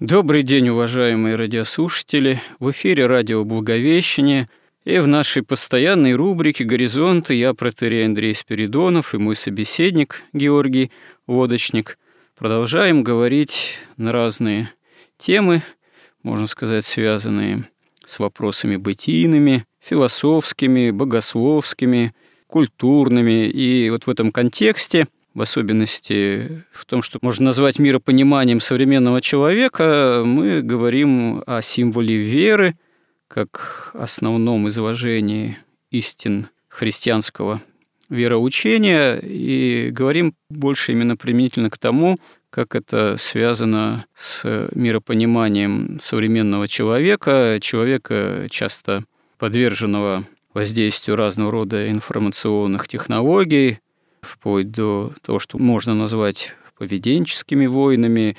Добрый день, уважаемые радиослушатели! В эфире Радио Благовещение, и в нашей постоянной рубрике «Горизонты» я, протоиерей Андрей Спиридонов, и мой собеседник Георгий Лодочник продолжаем говорить на разные темы, можно сказать, связанные с вопросами бытийными, философскими, богословскими, культурными. И вот в этом контексте, в особенности в том, что можно назвать миропониманием современного человека, мы говорим о символе веры как основном изложении истин христианского вероучения и говорим больше именно применительно к тому, как это связано с миропониманием современного человека, человека, часто подверженного воздействию разного рода информационных технологий, вплоть до того, что можно назвать поведенческими войнами,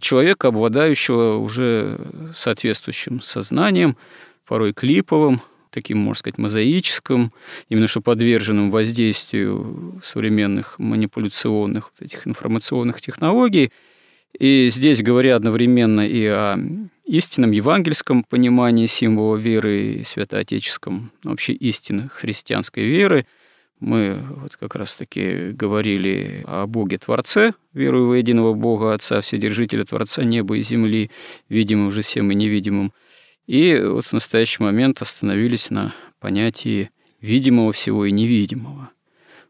человека, обладающего уже соответствующим сознанием, порой клиповым, таким, можно сказать, мозаическим, именно что подверженным воздействию современных манипуляционных этих информационных технологий. И здесь, говоря одновременно и о истинном евангельском понимании символа веры, и святоотеческом, вообще истинно христианской веры, мы вот как раз-таки говорили о Боге-Творце, верую во единого Бога Отца, Вседержителя, Творца неба и земли, видимым же всем и невидимым. И вот в настоящий момент остановились на понятии видимого всего и невидимого.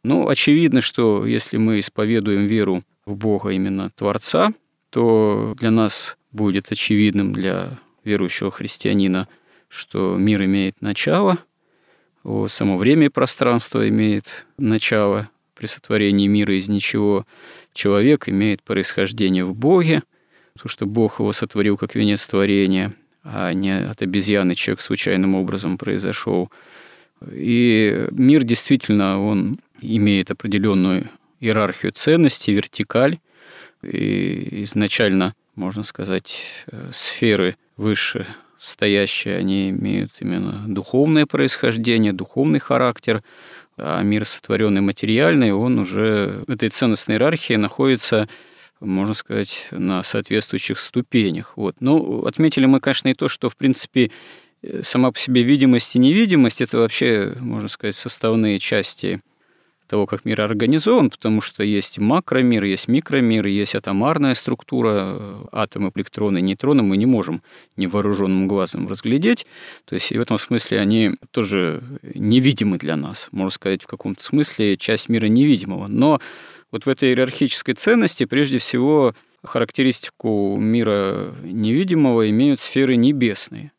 Очевидно, что если мы исповедуем веру в Бога именно Творца, то для нас будет очевидным, для верующего христианина, что мир имеет начало, само время и пространство имеет начало при сотворении мира из ничего. Человек имеет происхождение в Боге, потому что Бог его сотворил как венец творения, а не от обезьяны человек случайным образом произошел. И мир действительно, он имеет определенную иерархию ценностей, вертикаль, и изначально, можно сказать, сферы выше стоящие, они имеют именно духовное происхождение, духовный характер, а мир сотворенный материальный, он уже в этой ценностной иерархии находится, можно сказать, на соответствующих ступенях. Отметили мы, конечно, и то, что, в принципе, сама по себе видимость и невидимость – это вообще, можно сказать, составные части того, как мир организован, потому что есть макромир, есть микромир, есть атомарная структура, атомы, электроны, нейтроны мы не можем невооруженным глазом разглядеть, то есть и в этом смысле они тоже невидимы для нас, можно сказать, в каком-то смысле часть мира невидимого. Но вот в этой иерархической ценности прежде всего характеристику мира невидимого имеют сферы небесные.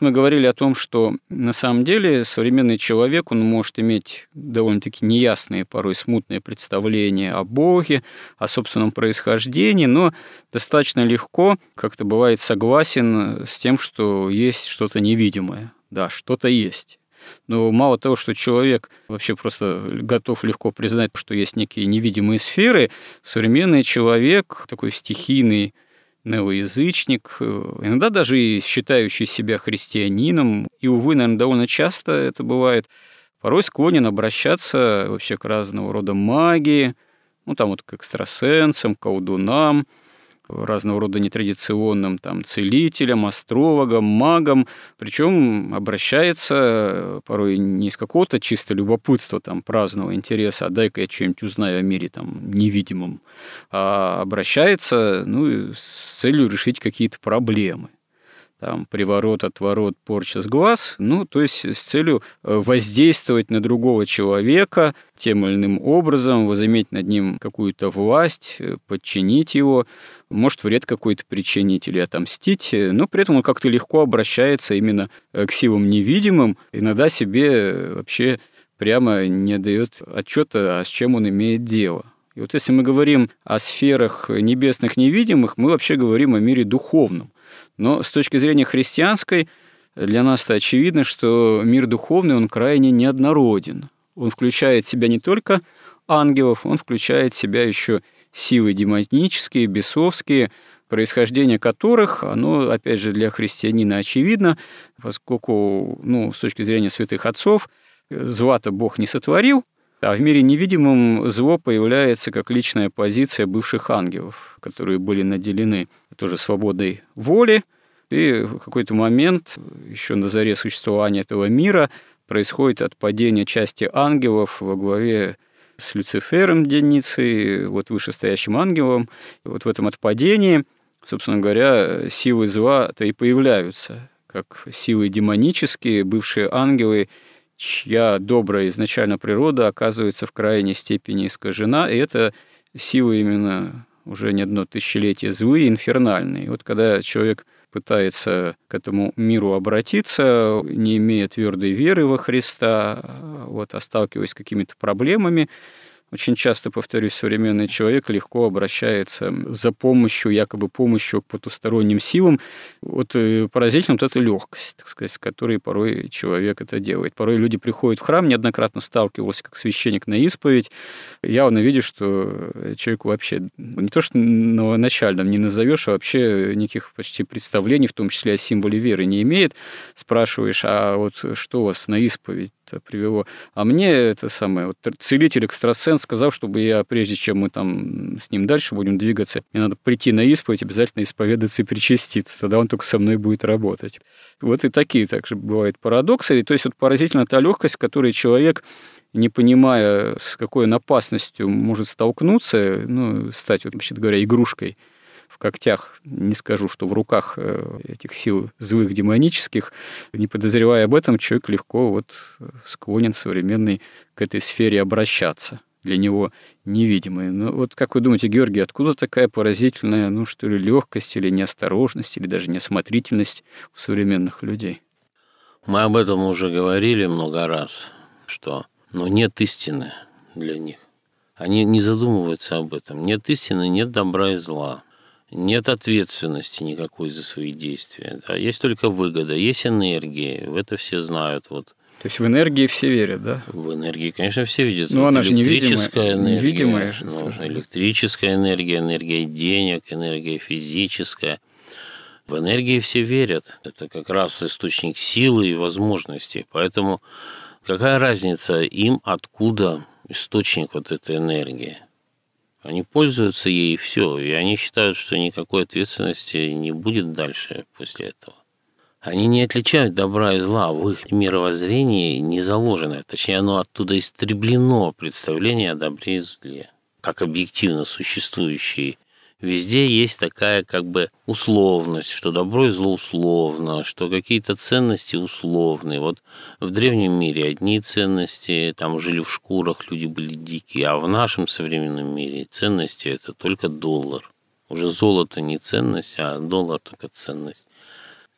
Мы говорили о том, что на самом деле современный человек, он может иметь довольно-таки неясные, порой смутные представления о Боге, о собственном происхождении, но достаточно легко как-то бывает согласен с тем, что есть что-то невидимое. Да, что-то есть. Но мало того, что человек вообще просто готов легко признать, что есть некие невидимые сферы, современный человек, такой стихийный, неоязычник, иногда даже и считающий себя христианином, и, увы, наверное, довольно часто это бывает, порой склонен обращаться вообще к разного рода магии, ну, там вот к экстрасенсам, колдунам, разного рода нетрадиционным там, целителям, астрологам, магам. Причем обращается порой не из какого-то чисто любопытства, там, праздного интереса, а дай-ка я что-нибудь узнаю о мире там, невидимом, а обращается ну, с целью решить какие-то проблемы. Там, приворот, отворот, порча с глаз, ну, то есть с целью воздействовать на другого человека тем или иным образом, возыметь над ним какую-то власть, подчинить его, может, вред какой-то причинить или отомстить, но при этом он как-то легко обращается именно к силам невидимым, иногда себе вообще прямо не дает отчета, а с чем он имеет дело. И вот если мы говорим о сферах небесных невидимых, мы вообще говорим о мире духовном. Но с точки зрения христианской для нас-то очевидно, что мир духовный, он крайне неоднороден. Он включает в себя не только ангелов, он включает в себя еще силы демонические, бесовские, происхождение которых, оно, опять же, для христианина очевидно, поскольку, ну, с точки зрения святых отцов, зла-то Бог не сотворил, а в мире невидимом зло появляется как личная позиция бывших ангелов, которые были наделены тоже свободой воли. И в какой-то момент, еще на заре существования этого мира, происходит отпадение части ангелов во главе с Люцифером Деницей, вот вышестоящим ангелом. И вот в этом отпадении, собственно говоря, силы зла-то и появляются, как силы демонические, бывшие ангелы, чья добрая изначально природа оказывается в крайней степени искажена, и это силы именно уже не одно тысячелетие злые, инфернальные. И вот когда человек пытается к этому миру обратиться, не имея твердой веры во Христа, вот, а сталкиваясь с какими-то проблемами, очень часто, повторюсь, современный человек легко обращается за помощью, якобы помощью к потусторонним силам. Вот поразительна вот эта легкость, так сказать, с которой порой человек это делает. Порой люди приходят в храм, неоднократно сталкивался как священник на исповедь. Явно видя, что человеку вообще не то что новоначальным не назовешь, а вообще никаких почти представлений, в том числе о символе веры, не имеет. Спрашиваешь, а вот что вас на исповедь привело? А мне это самое, вот, целитель, экстрасенс, сказал, чтобы я, прежде чем мы там с ним дальше будем двигаться, мне надо прийти на исповедь, обязательно исповедаться и причаститься, тогда он только со мной будет работать. Вот и такие также бывают парадоксы. И, то есть вот поразительна та легкость, которой человек, не понимая, с какой он опасностью может столкнуться, ну, стать, вообще говоря, игрушкой в когтях, не скажу, что в руках этих сил злых, демонических, не подозревая об этом, человек легко вот склонен современный к этой сфере обращаться, для него невидимые. Но вот как вы думаете, Георгий, откуда такая поразительная, ну что ли, легкость или неосторожность, или даже неосмотрительность у современных людей? Мы об этом уже говорили много раз, что нет истины для них. Они не задумываются об этом. Нет истины, нет добра и зла. Нет ответственности никакой за свои действия. Да? Есть только выгода, есть энергия. Это все знают. Вот. То есть в энергии все верят, да? В энергии, конечно, все видят. Но вот она же невидимая. Невидимая же тоже. Электрическая энергия, энергия денег, энергия физическая. В энергии все верят. Это как раз источник силы и возможностей. Поэтому какая разница им, откуда источник вот этой энергии? Они пользуются ей, и все. И они считают, что никакой ответственности не будет дальше после этого. Они не отличают добра и зла, в их мировоззрении не заложено. Точнее, оно оттуда истреблено, представление о добре и зле. Как объективно существующие. Везде есть такая как бы условность, что добро и зло условно, что какие-то ценности условные. Вот в древнем мире одни ценности, там жили в шкурах, люди были дикие, а в нашем современном мире ценности – это только доллар. Уже золото не ценность, а доллар только ценность.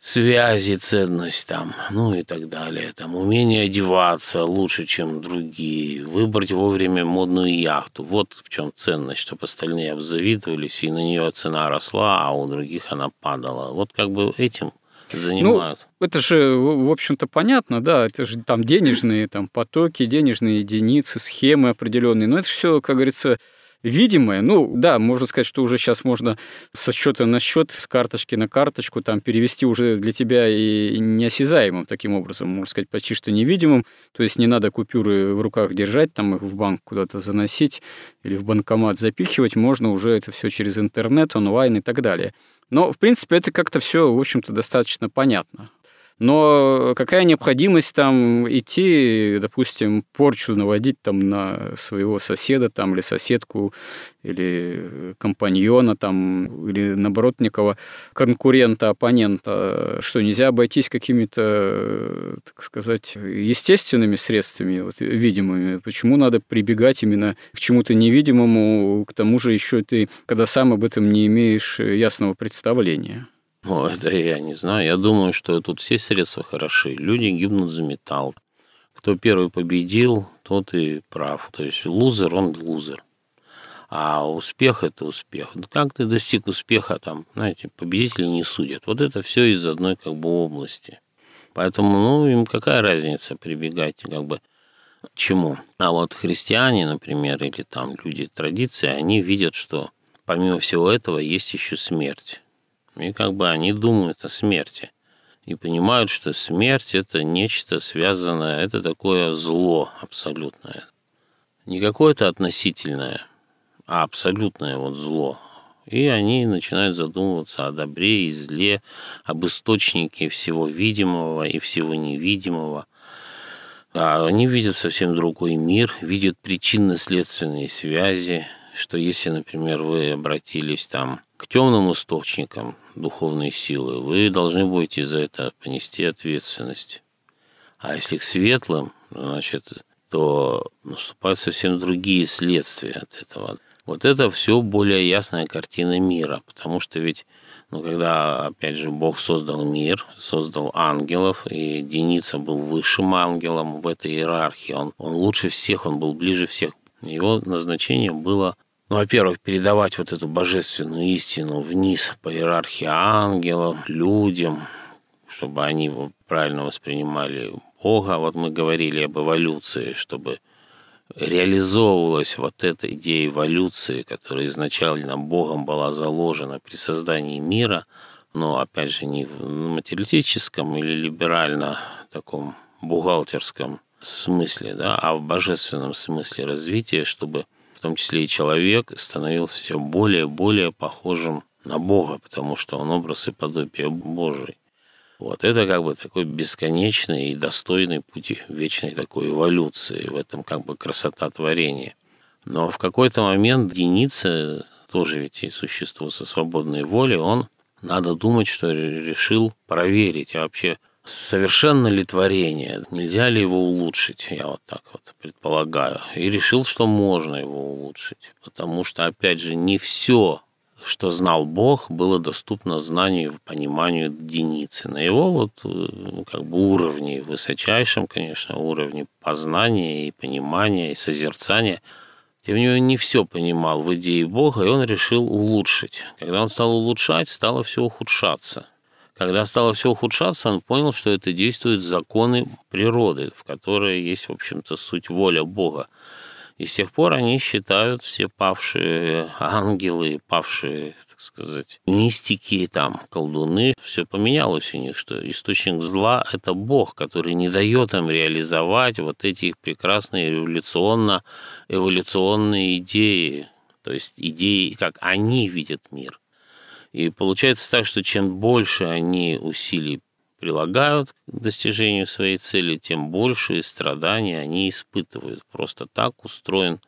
Связи, ценность там, ну и так далее. Там умение одеваться лучше, чем другие, выбрать вовремя модную яхту. Вот в чем ценность, чтобы остальные обзавидовались, и на нее цена росла, а у других она падала. Вот как бы этим занимают. Ну, это же, в общем-то, понятно, да, это же там денежные там, потоки, денежные единицы, схемы определенные, но это же все, как говорится, видимое. Ну, да, можно сказать, что уже сейчас можно со счета на счет, с карточки на карточку там перевести уже для тебя и неосязаемым таким образом, можно сказать, почти что невидимым. То есть не надо купюры в руках держать, там их в банк куда-то заносить или в банкомат запихивать. Можно уже это все через интернет, онлайн и так далее. Но, в принципе, это как-то все, в общем-то, достаточно понятно. Но какая необходимость там идти, допустим, порчу наводить там на своего соседа там, или соседку, или компаньона, там, или, наоборот, некого конкурента, оппонента, что нельзя обойтись какими-то, так сказать, естественными средствами, вот, видимыми. Почему надо прибегать именно к чему-то невидимому, к тому же еще ты, когда сам об этом не имеешь ясного представления? Ну, это я не знаю. Я думаю, что тут все средства хороши. Люди гибнут за металл. Кто первый победил, тот и прав. То есть лузер, он лузер. А успех – это успех. Как ты достиг успеха, там, знаете, победители не судят. Вот это все из одной как бы области. Поэтому, ну, им какая разница прибегать как бы к чему. А вот христиане, например, или там люди традиции, они видят, что помимо всего этого есть еще смерть. И как бы они думают о смерти и понимают, что смерть – это нечто связанное, это такое зло абсолютное. Не какое-то относительное, а абсолютное вот зло. И они начинают задумываться о добре и зле, об источнике всего видимого и всего невидимого. А они видят совсем другой мир, видят причинно-следственные связи, что если, например, вы обратились там к темным источникам духовной силы, вы должны будете за это понести ответственность. А если к светлым, значит, то наступают совсем другие следствия от этого. Вот это все более ясная картина мира, потому что ведь, ну, когда, опять же, Бог создал мир, создал ангелов, и Деница был высшим ангелом в этой иерархии, он лучше всех, он был ближе всех. Его назначение было, ну, во-первых, передавать вот эту божественную истину вниз по иерархии ангелов, людям, чтобы они правильно воспринимали Бога. Вот мы говорили об эволюции, чтобы реализовывалась вот эта идея эволюции, которая изначально Богом была заложена при создании мира, но, опять же, не в материалистическом или либерально таком бухгалтерском смысле, да, а в божественном смысле развития, чтобы в том числе и человек становился все более и более похожим на Бога, потому что он образ и подобие Божий. Вот это как бы такой бесконечный и достойный путь вечной такой эволюции, в этом как бы красота творения. Но в какой-то момент Деница, тоже ведь и существо со свободной волей, он, надо думать, что решил проверить, а вообще совершенно ли творение, нельзя ли его улучшить, я вот так вот предполагаю. И решил, что можно его улучшить, потому что, опять же, не все, что знал Бог, было доступно знанию и пониманию Деницы. На его вот как бы уровне, высочайшем, конечно, уровне познания и понимания, и созерцания, тем не менее, не все понимал в идее Бога, и он решил улучшить. Когда он стал улучшать, стало все ухудшаться. Когда стало все ухудшаться, он понял, что это действуют законы природы, в которой есть, в общем-то, суть воля Бога. И с тех пор они считают все павшие ангелы, павшие, так сказать, мистики, там, колдуны. Все поменялось у них, что источник зла – это Бог, который не дает им реализовать вот эти их прекрасные эволюционные идеи, то есть идеи, как они видят мир. И получается так, что чем больше они усилий прилагают к достижению своей цели, тем больше страданий они испытывают. Просто так устроен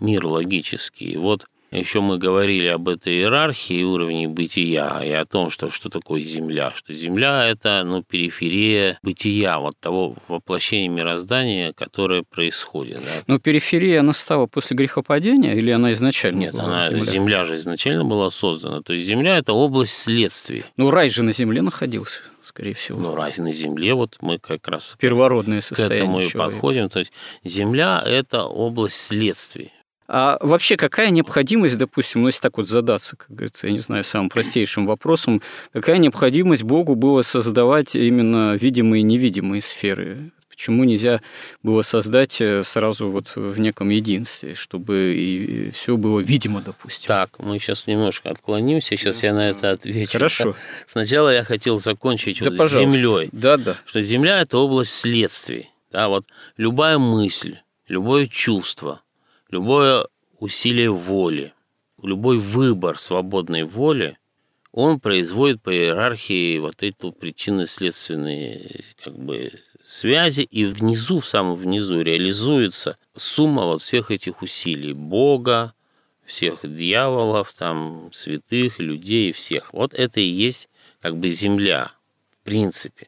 мир логически. И вот еще мы говорили об этой иерархии уровне бытия и о том, что такое Земля. Что Земля – это, ну, периферия бытия, вот того воплощения мироздания, которое происходит. Да. Но периферия, она стала после грехопадения или она изначально Нет, была? Нет, Земля же изначально была создана. То есть Земля – это область следствий. Ну, рай же на Земле находился, скорее всего. Ну, рай на Земле, вот мы как раз первородное состояние к этому и подходим. То есть Земля – это область следствий. А вообще какая необходимость, допустим, ну, если так вот задаться, как говорится, я не знаю, самым простейшим вопросом, какая необходимость Богу было создавать именно видимые и невидимые сферы? Почему нельзя было создать сразу вот в неком единстве, чтобы и все было видимо, допустим? Так, мы сейчас немножко отклонимся, сейчас я на это отвечу. Хорошо. Сначала я хотел закончить вот с землей. Да. Что земля – это область следствий. Да, вот любая мысль, любое чувство, любое усилие воли, любой выбор свободной воли, он производит по иерархии вот эту причинно-следственные связи, и внизу, в самом внизу реализуется сумма вот всех этих усилий Бога, всех дьяволов, там, святых, людей, всех. Вот это и есть земля, в принципе.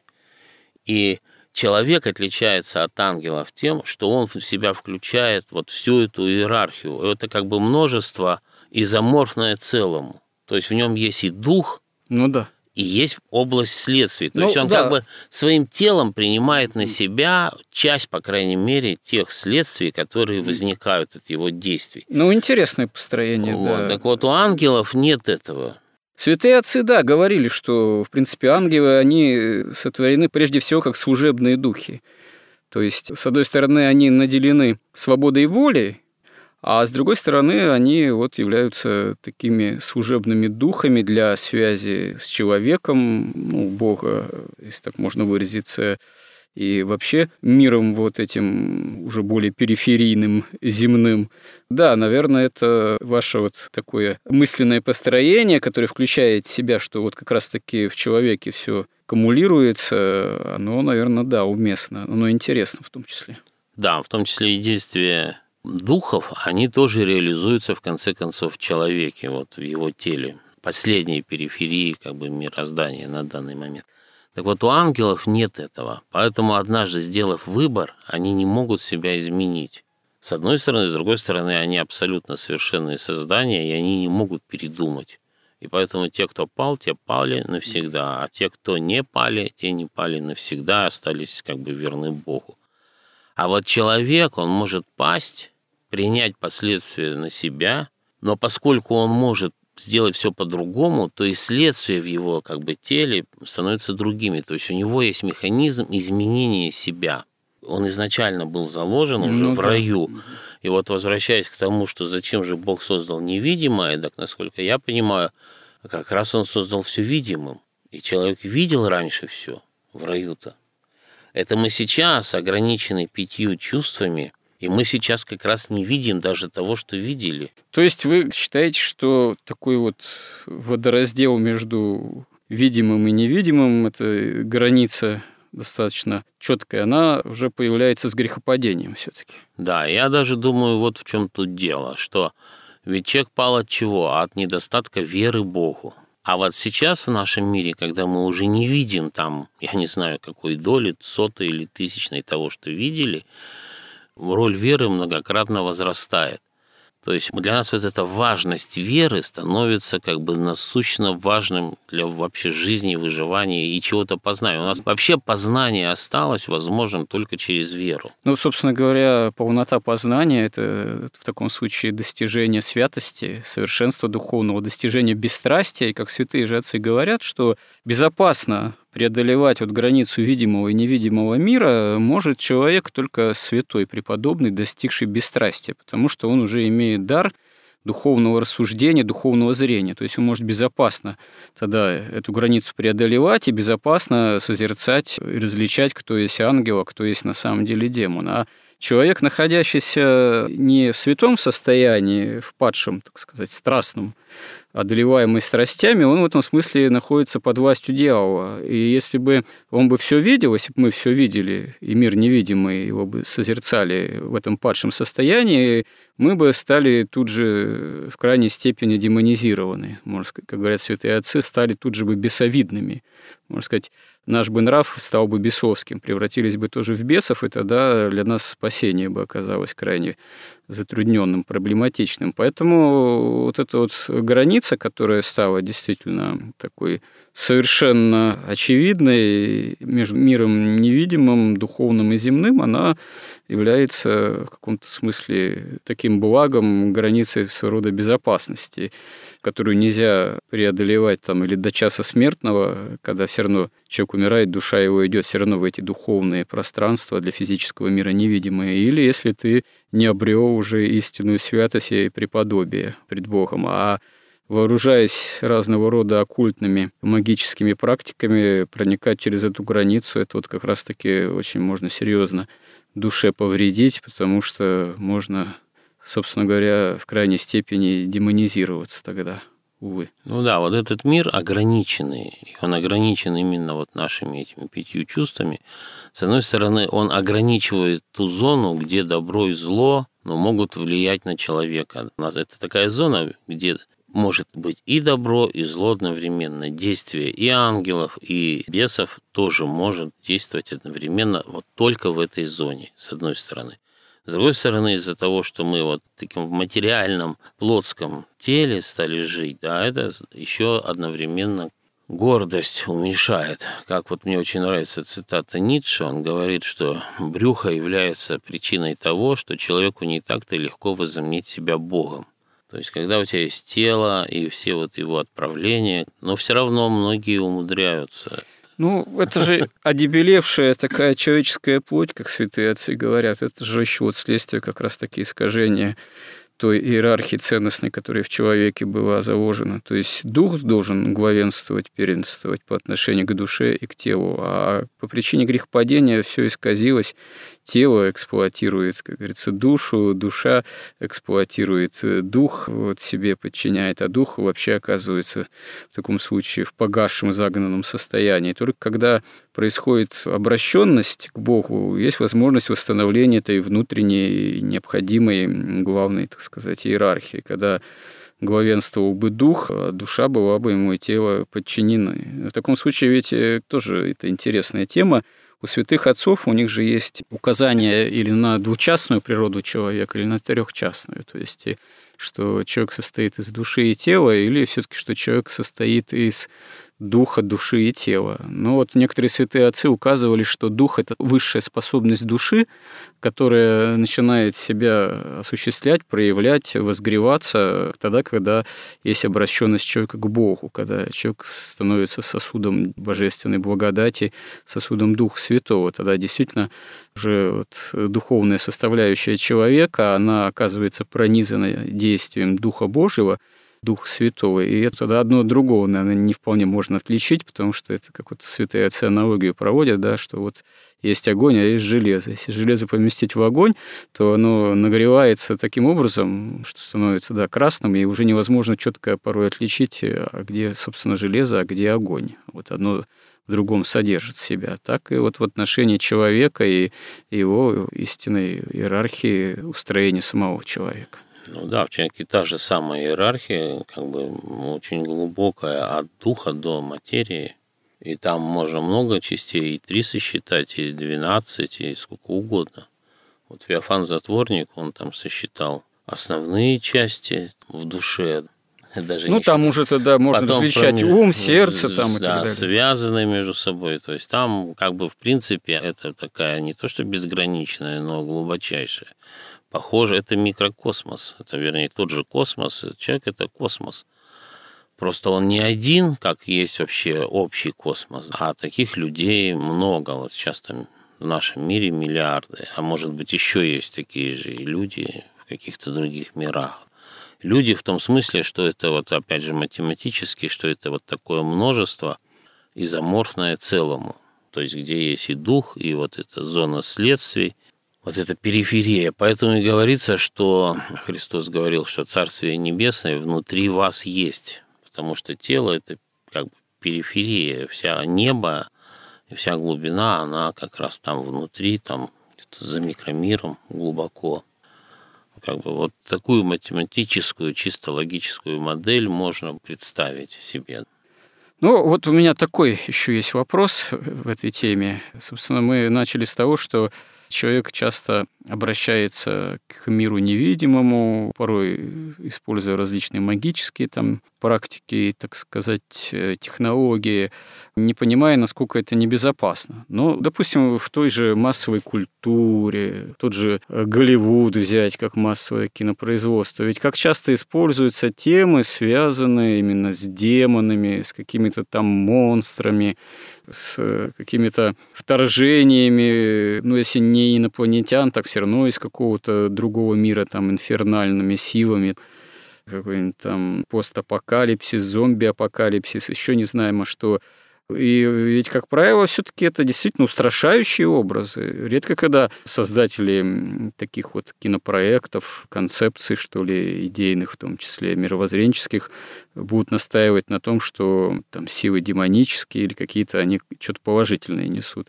И человек отличается от ангелов тем, что он в себя включает вот всю эту иерархию. Это множество изоморфное целому. То есть в нем есть и дух, и есть область следствий. То есть он своим телом принимает на себя часть, по крайней мере, тех следствий, которые возникают от его действий. Интересное построение, Так вот, у ангелов нет этого. Святые отцы, говорили, что, в принципе, ангелы, они сотворены прежде всего как служебные духи. То есть, с одной стороны, они наделены свободой воли, а с другой стороны, они являются такими служебными духами для связи с человеком, Бога, если так можно выразиться, и вообще миром вот этим уже более периферийным, земным. Да, наверное, это ваше вот такое мысленное построение, которое включает в себя, что вот как раз-таки в человеке все аккумулируется, оно, наверное, уместно, оно интересно в том числе. Да, в том числе и действие духов, они тоже реализуются, в конце концов, в человеке, вот в его теле. Последней периферии мироздания на данный момент. Так вот, у ангелов нет этого. Поэтому, однажды сделав выбор, они не могут себя изменить. С одной стороны, с другой стороны, они абсолютно совершенные создания, и они не могут передумать. И поэтому те, кто пал, те пали навсегда, а те, кто не пали, те не пали навсегда, остались верны Богу. А вот человек, он может пасть, принять последствия на себя, но поскольку он может сделать все по-другому, то и следствия в его теле становятся другими. То есть у него есть механизм изменения себя. Он изначально был заложен уже в раю. И вот, возвращаясь к тому, что зачем же Бог создал невидимое, так, насколько я понимаю, как раз он создал все видимым. И человек видел раньше все в раю-то. Это мы сейчас ограничены 5 чувствами, и мы сейчас как раз не видим даже того, что видели. То есть вы считаете, что такой водораздел между видимым и невидимым, эта граница достаточно четкая, она уже появляется с грехопадением все-таки? Да, я даже думаю, вот в чем тут дело, что ведь человек пал от чего? От недостатка веры Богу. А вот сейчас в нашем мире, когда мы уже не видим я не знаю, какой доли, сотой или тысячной того, что видели, роль веры многократно возрастает. То есть для нас вот эта важность веры становится насущно важным для вообще жизни, выживания и чего-то познания. У нас вообще познание осталось возможным только через веру. Собственно говоря, полнота познания – это в таком случае достижение святости, совершенства духовного, достижение бесстрастия. И как святые же отцы говорят, что безопасно преодолевать границу видимого и невидимого мира может человек только святой, преподобный, достигший бесстрастия, потому что он уже имеет дар духовного рассуждения, духовного зрения. То есть он может безопасно тогда эту границу преодолевать и безопасно созерцать и различать, кто есть ангел, а кто есть на самом деле демон. А человек, находящийся не в святом состоянии, в падшем, так сказать, страстном, одолеваемый страстями, он в этом смысле находится под властью дьявола. И если бы он бы все видел, если бы мы все видели, и мир невидимый его бы созерцали в этом падшем состоянии, мы бы стали тут же в крайней степени демонизированы. Можно сказать, как говорят святые отцы, стали тут же бы бесовидными. Можно сказать, наш бы нрав стал бы бесовским, превратились бы тоже в бесов, и тогда для нас спасение бы оказалось крайне затрудненным, проблематичным. Поэтому вот эта граница, которая стала действительно такой совершенно очевидной между миром невидимым, духовным и земным, она является в каком-то смысле таким благом, границей своего рода безопасности, которую нельзя преодолевать или до часа смертного, когда вся все равно человек умирает, душа его идет все равно в эти духовные пространства для физического мира невидимые, или если ты не обрел уже истинную святость и преподобие пред Богом, а вооружаясь разного рода оккультными магическими практиками, проникать через эту границу, это вот как раз-таки очень можно серьезно душе повредить, потому что можно, собственно говоря, в крайней степени демонизироваться тогда, увы. Ну да, вот этот мир ограниченный, он ограничен именно вот нашими этими 5 чувствами. С одной стороны, он ограничивает ту зону, где добро и зло, но могут влиять на человека. У нас это такая зона, где... может быть и добро, и зло одновременно. Действие и ангелов, и бесов тоже может действовать одновременно вот только в этой зоне, с одной стороны. С другой стороны, из-за того, что мы вот таким в материальном, плотском теле стали жить, да, это еще одновременно гордость уменьшает. Как вот мне очень нравится цитата Ницше, он говорит, что брюхо является причиной того, что человеку не так-то легко возомнить себя Богом. То есть, когда у тебя есть тело и все вот его отправления, но все равно многие умудряются. Ну, это же одебелевшая такая человеческая плоть, как святые отцы говорят, это же еще вот следствие как раз-таки искажения той иерархии ценностной, которая в человеке была заложена. То есть, дух должен главенствовать, первенствовать по отношению к душе и к телу, а по причине грехопадения все исказилось. Тело эксплуатирует, как говорится, душу, душа эксплуатирует дух, вот себе подчиняет, а дух вообще оказывается в таком случае в погасшем, загнанном состоянии. Только когда происходит обращенность к Богу, есть возможность восстановления этой внутренней, необходимой, главной, так сказать, иерархии, когда главенствовал бы дух, а душа была бы ему и тело подчинены. В таком случае ведь тоже это интересная тема. У святых отцов, у них же есть указания или на двучастную природу человека, или на трехчастную, то есть что человек состоит из души и тела, или все-таки что человек состоит из духа, души и тела. Но вот некоторые святые отцы указывали, что дух – это высшая способность души, которая начинает себя осуществлять, проявлять, возгреваться тогда, когда есть обращенность человека к Богу, когда человек становится сосудом божественной благодати, сосудом Духа Святого. Тогда действительно уже вот духовная составляющая человека, она оказывается пронизана действием Духа Божьего, Духа Святого. И это тогда одно от другого, наверное, не вполне можно отличить, потому что это как вот святые отцы аналогию проводят, да, что вот есть огонь, а есть железо. Если железо поместить в огонь, то оно нагревается таким образом, что становится, да, красным, и уже невозможно четко порой отличить, где, собственно, железо, а где огонь. Вот одно в другом содержит себя. Так и вот в отношении человека и его истинной иерархии устроения самого человека. Ну да, в человеке та же самая иерархия, как бы очень глубокая, от духа до материи. И там можно много частей, и 3 сосчитать, и 12, и сколько угодно. Вот Виофан Затворник, он там сосчитал основные части в душе. Даже ну, там считаю. Уже тогда можно потом различать ум, сердце там, да, и так далее. Связаны между собой. То есть там как бы в принципе это такая не то что безграничная, но глубочайшая. Похоже, это микрокосмос. Это, вернее, тот же космос. Человек – это космос. Просто он не один, как есть вообще общий космос, а таких людей много. Вот сейчас там в нашем мире миллиарды. А может быть, еще есть такие же люди в каких-то других мирах. Люди в том смысле, что это вот, опять же, математически, что это вот такое множество, изоморфное целому. То есть где есть и дух, и вот эта зона следствий, вот эта периферия. Поэтому и говорится, что Христос говорил, что Царствие Небесное внутри вас есть, потому что тело – это как бы периферия, вся небо и вся глубина, она как раз там внутри, там где-то за микромиром глубоко. Как бы вот такую математическую, чисто логическую модель можно представить себе. Ну, вот у меня такой еще есть вопрос в этой теме. Собственно, мы начали с того, что человек часто обращается к миру невидимому, порой используя различные магические там практики, так сказать, технологии, не понимая, насколько это небезопасно. Но, допустим, в той же массовой культуре, тот же Голливуд взять как массовое кинопроизводство, ведь как часто используются темы, связанные именно с демонами, с какими-то там монстрами, с какими-то вторжениями, ну, если не инопланетян, так все равно из какого-то другого мира, там, инфернальными силами, какой-нибудь там постапокалипсис, зомби-апокалипсис, еще не знаем, а что. И ведь, как правило, все-таки это действительно устрашающие образы. Редко когда создатели таких вот кинопроектов, концепций, что ли, идейных, в том числе мировоззренческих, будут настаивать на том, что там силы демонические или какие-то, они что-то положительное несут.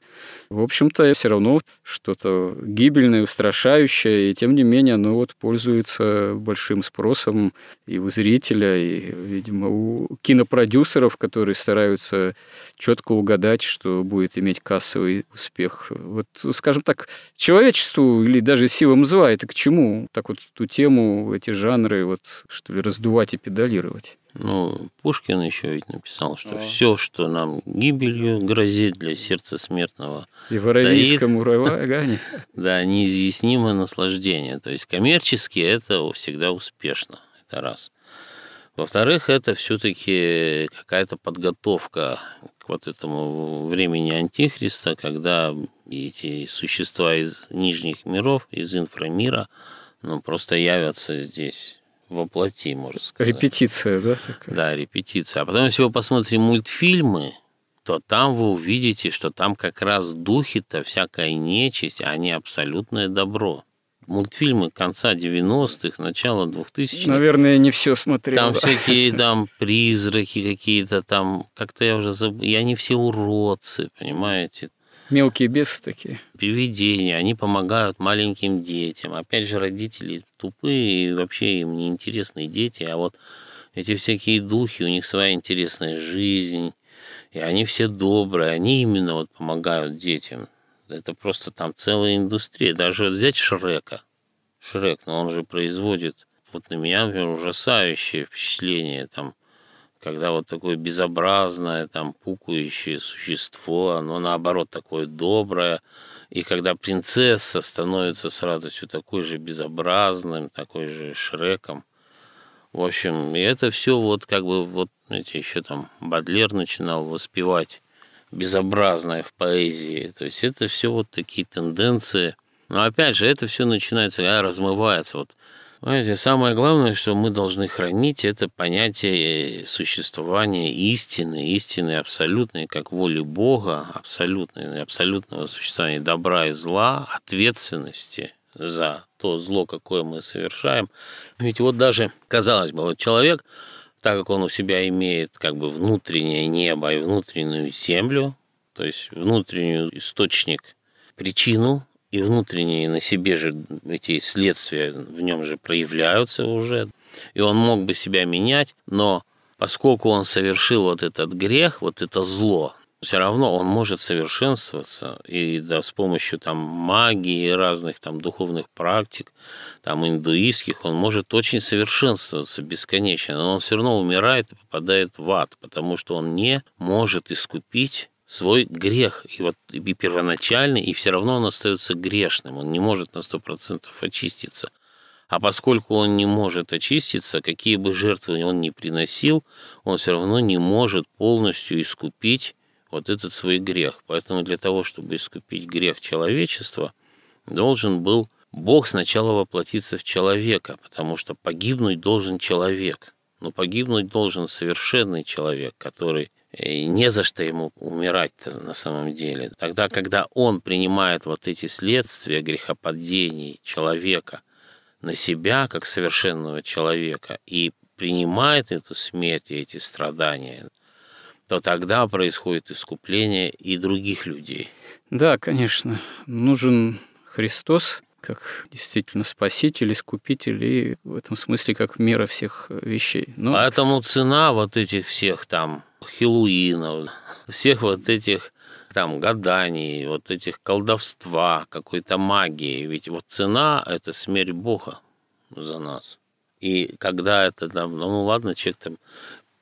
В общем-то, все равно что-то гибельное, устрашающее, и тем не менее оно вот пользуется большим спросом и у зрителя, и, видимо, у кинопродюсеров, которые стараются четко угадать, что будет иметь кассовый успех. Вот, скажем так, человечеству или даже силам зла это к чему? Так вот эту тему, эти жанры, вот, что ли, раздувать и педалировать. Ну, Пушкин еще ведь написал, что все, что нам гибелью грозит, для сердца смертного и в аравийском урагане. Да, неизъяснимое наслаждение. То есть коммерчески это всегда успешно. Это раз. Во-вторых, это все-таки какая-то подготовка к вот этому времени Антихриста, когда эти существа из нижних миров, из инфрамира, ну, просто явятся здесь во плоти, можно сказать. Репетиция, да? Такая? Да, репетиция. А потом, если вы посмотрите мультфильмы, то там вы увидите, что там как раз духи-то, всякая нечисть, а не абсолютное добро. Мультфильмы конца 90-х, начала 2000-х. Наверное, не все смотрел. Там всякие там призраки какие-то там, как-то я уже забыл, и они все уродцы, понимаете. Мелкие бесы такие. Привидения, они помогают маленьким детям. Опять же, родители тупые, и вообще им неинтересные дети, а вот эти всякие духи, у них своя интересная жизнь, и они все добрые, они именно вот помогают детям. Это просто там целая индустрия. Даже взять Шрека. Шрек, но он же производит вот на меня, например, ужасающее впечатление, там, когда вот такое безобразное, там, пукающее существо, оно, наоборот, такое доброе. И когда принцесса становится с радостью такой же безобразным, такой же Шреком. В общем, и это все вот как бы, вот, знаете, еще там Бодлер начинал воспевать безобразное в поэзии. То есть это все вот такие тенденции. Но опять же, это все начинается, когда размывается. Вот. Понимаете, самое главное, что мы должны хранить, это понятие существования истины, истины абсолютной, как воли Бога, абсолютной, абсолютного существования добра и зла, ответственности за то зло, какое мы совершаем. Ведь вот даже, казалось бы, вот человек, так как он у себя имеет как бы внутреннее небо и внутреннюю землю, то есть внутренний источник, причину, и внутренние на себе же эти следствия в нем же проявляются уже, и он мог бы себя менять, но поскольку он совершил вот этот грех, вот это зло, все равно он может совершенствоваться, и да, с помощью там магии и разных там духовных практик, там индуистских, он может очень совершенствоваться бесконечно, но он все равно умирает и попадает в ад, потому что он не может искупить свой грех, и вот и первоначальный, и все равно он остается грешным, он не может на 100% очиститься. А поскольку он не может очиститься, какие бы жертвы он ни приносил, он все равно не может полностью искупить вот этот свой грех. Поэтому для того, чтобы искупить грех человечества, должен был Бог сначала воплотиться в человека, потому что погибнуть должен человек. Но погибнуть должен совершенный человек, который не за что ему умирать-то на самом деле. Тогда, когда он принимает вот эти следствия грехопадений человека на себя, как совершенного человека, и принимает эту смерть и эти страдания, то тогда происходит искупление и других людей. Да, конечно. Нужен Христос как действительно спаситель, искупитель, и в этом смысле как мера всех вещей. Но... Поэтому цена вот этих всех там хэллоуинов, всех вот этих там гаданий, вот этих колдовства, какой-то магии, ведь вот цена – это смерть Бога за нас. И когда это там, ну ладно, человек там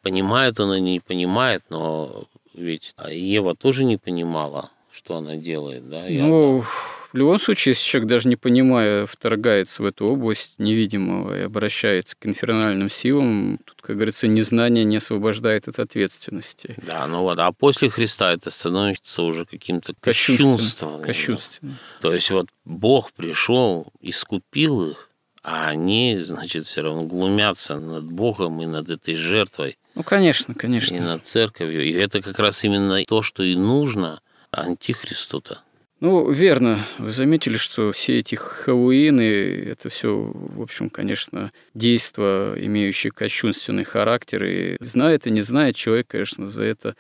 Понимает она, не понимает, но ведь Ева тоже не понимала, что она делает, да? Ну, в любом случае, если человек, даже не понимая, вторгается в эту область невидимого и обращается к инфернальным силам, тут, как говорится, незнание не освобождает от ответственности. Да, ну вот, а после Христа это становится уже каким-то кощунством. Кощунственно. То есть вот Бог пришел, искупил их, а они, значит, все равно глумятся над Богом и над этой жертвой. Ну, конечно, конечно. И над церковью. И это как раз именно то, что и нужно антихристу-то. Ну, верно. Вы заметили, что все эти хэллоуины, это все, в общем, конечно, действия, имеющие кощунственный характер. И знает и не знает, человек, конечно, за это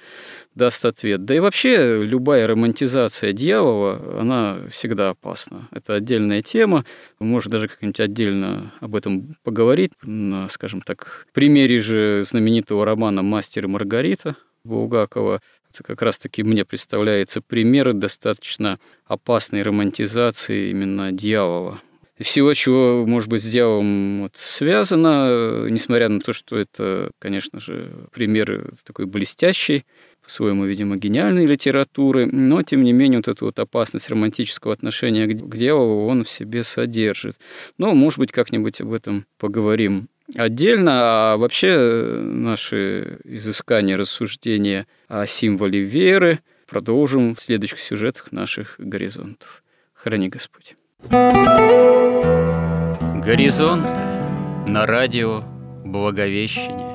даст ответ. Да и вообще любая романтизация дьявола, она всегда опасна. Это отдельная тема. Можно даже как-нибудь отдельно об этом поговорить. На, скажем так, примере же знаменитого романа «Мастер и Маргарита» Булгакова. Это как раз-таки мне представляется примеры достаточно опасной романтизации именно дьявола. Всего, чего, может быть, с дьяволом вот связано, несмотря на то, что это, конечно же, пример такой блестящий, по-своему, видимо, гениальной литературы, но, тем не менее, вот эту вот опасность романтического отношения к дьяволу он в себе содержит. Но, может быть, как-нибудь об этом поговорим отдельно, а вообще наши изыскания, рассуждения о символе веры продолжим в следующих сюжетах наших горизонтов. Храни Господь. Горизонт на радио Благовещение.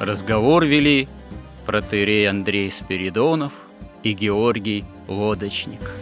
Разговор вели протоиерей Андрей Спиридонов и Георгий Лодочник.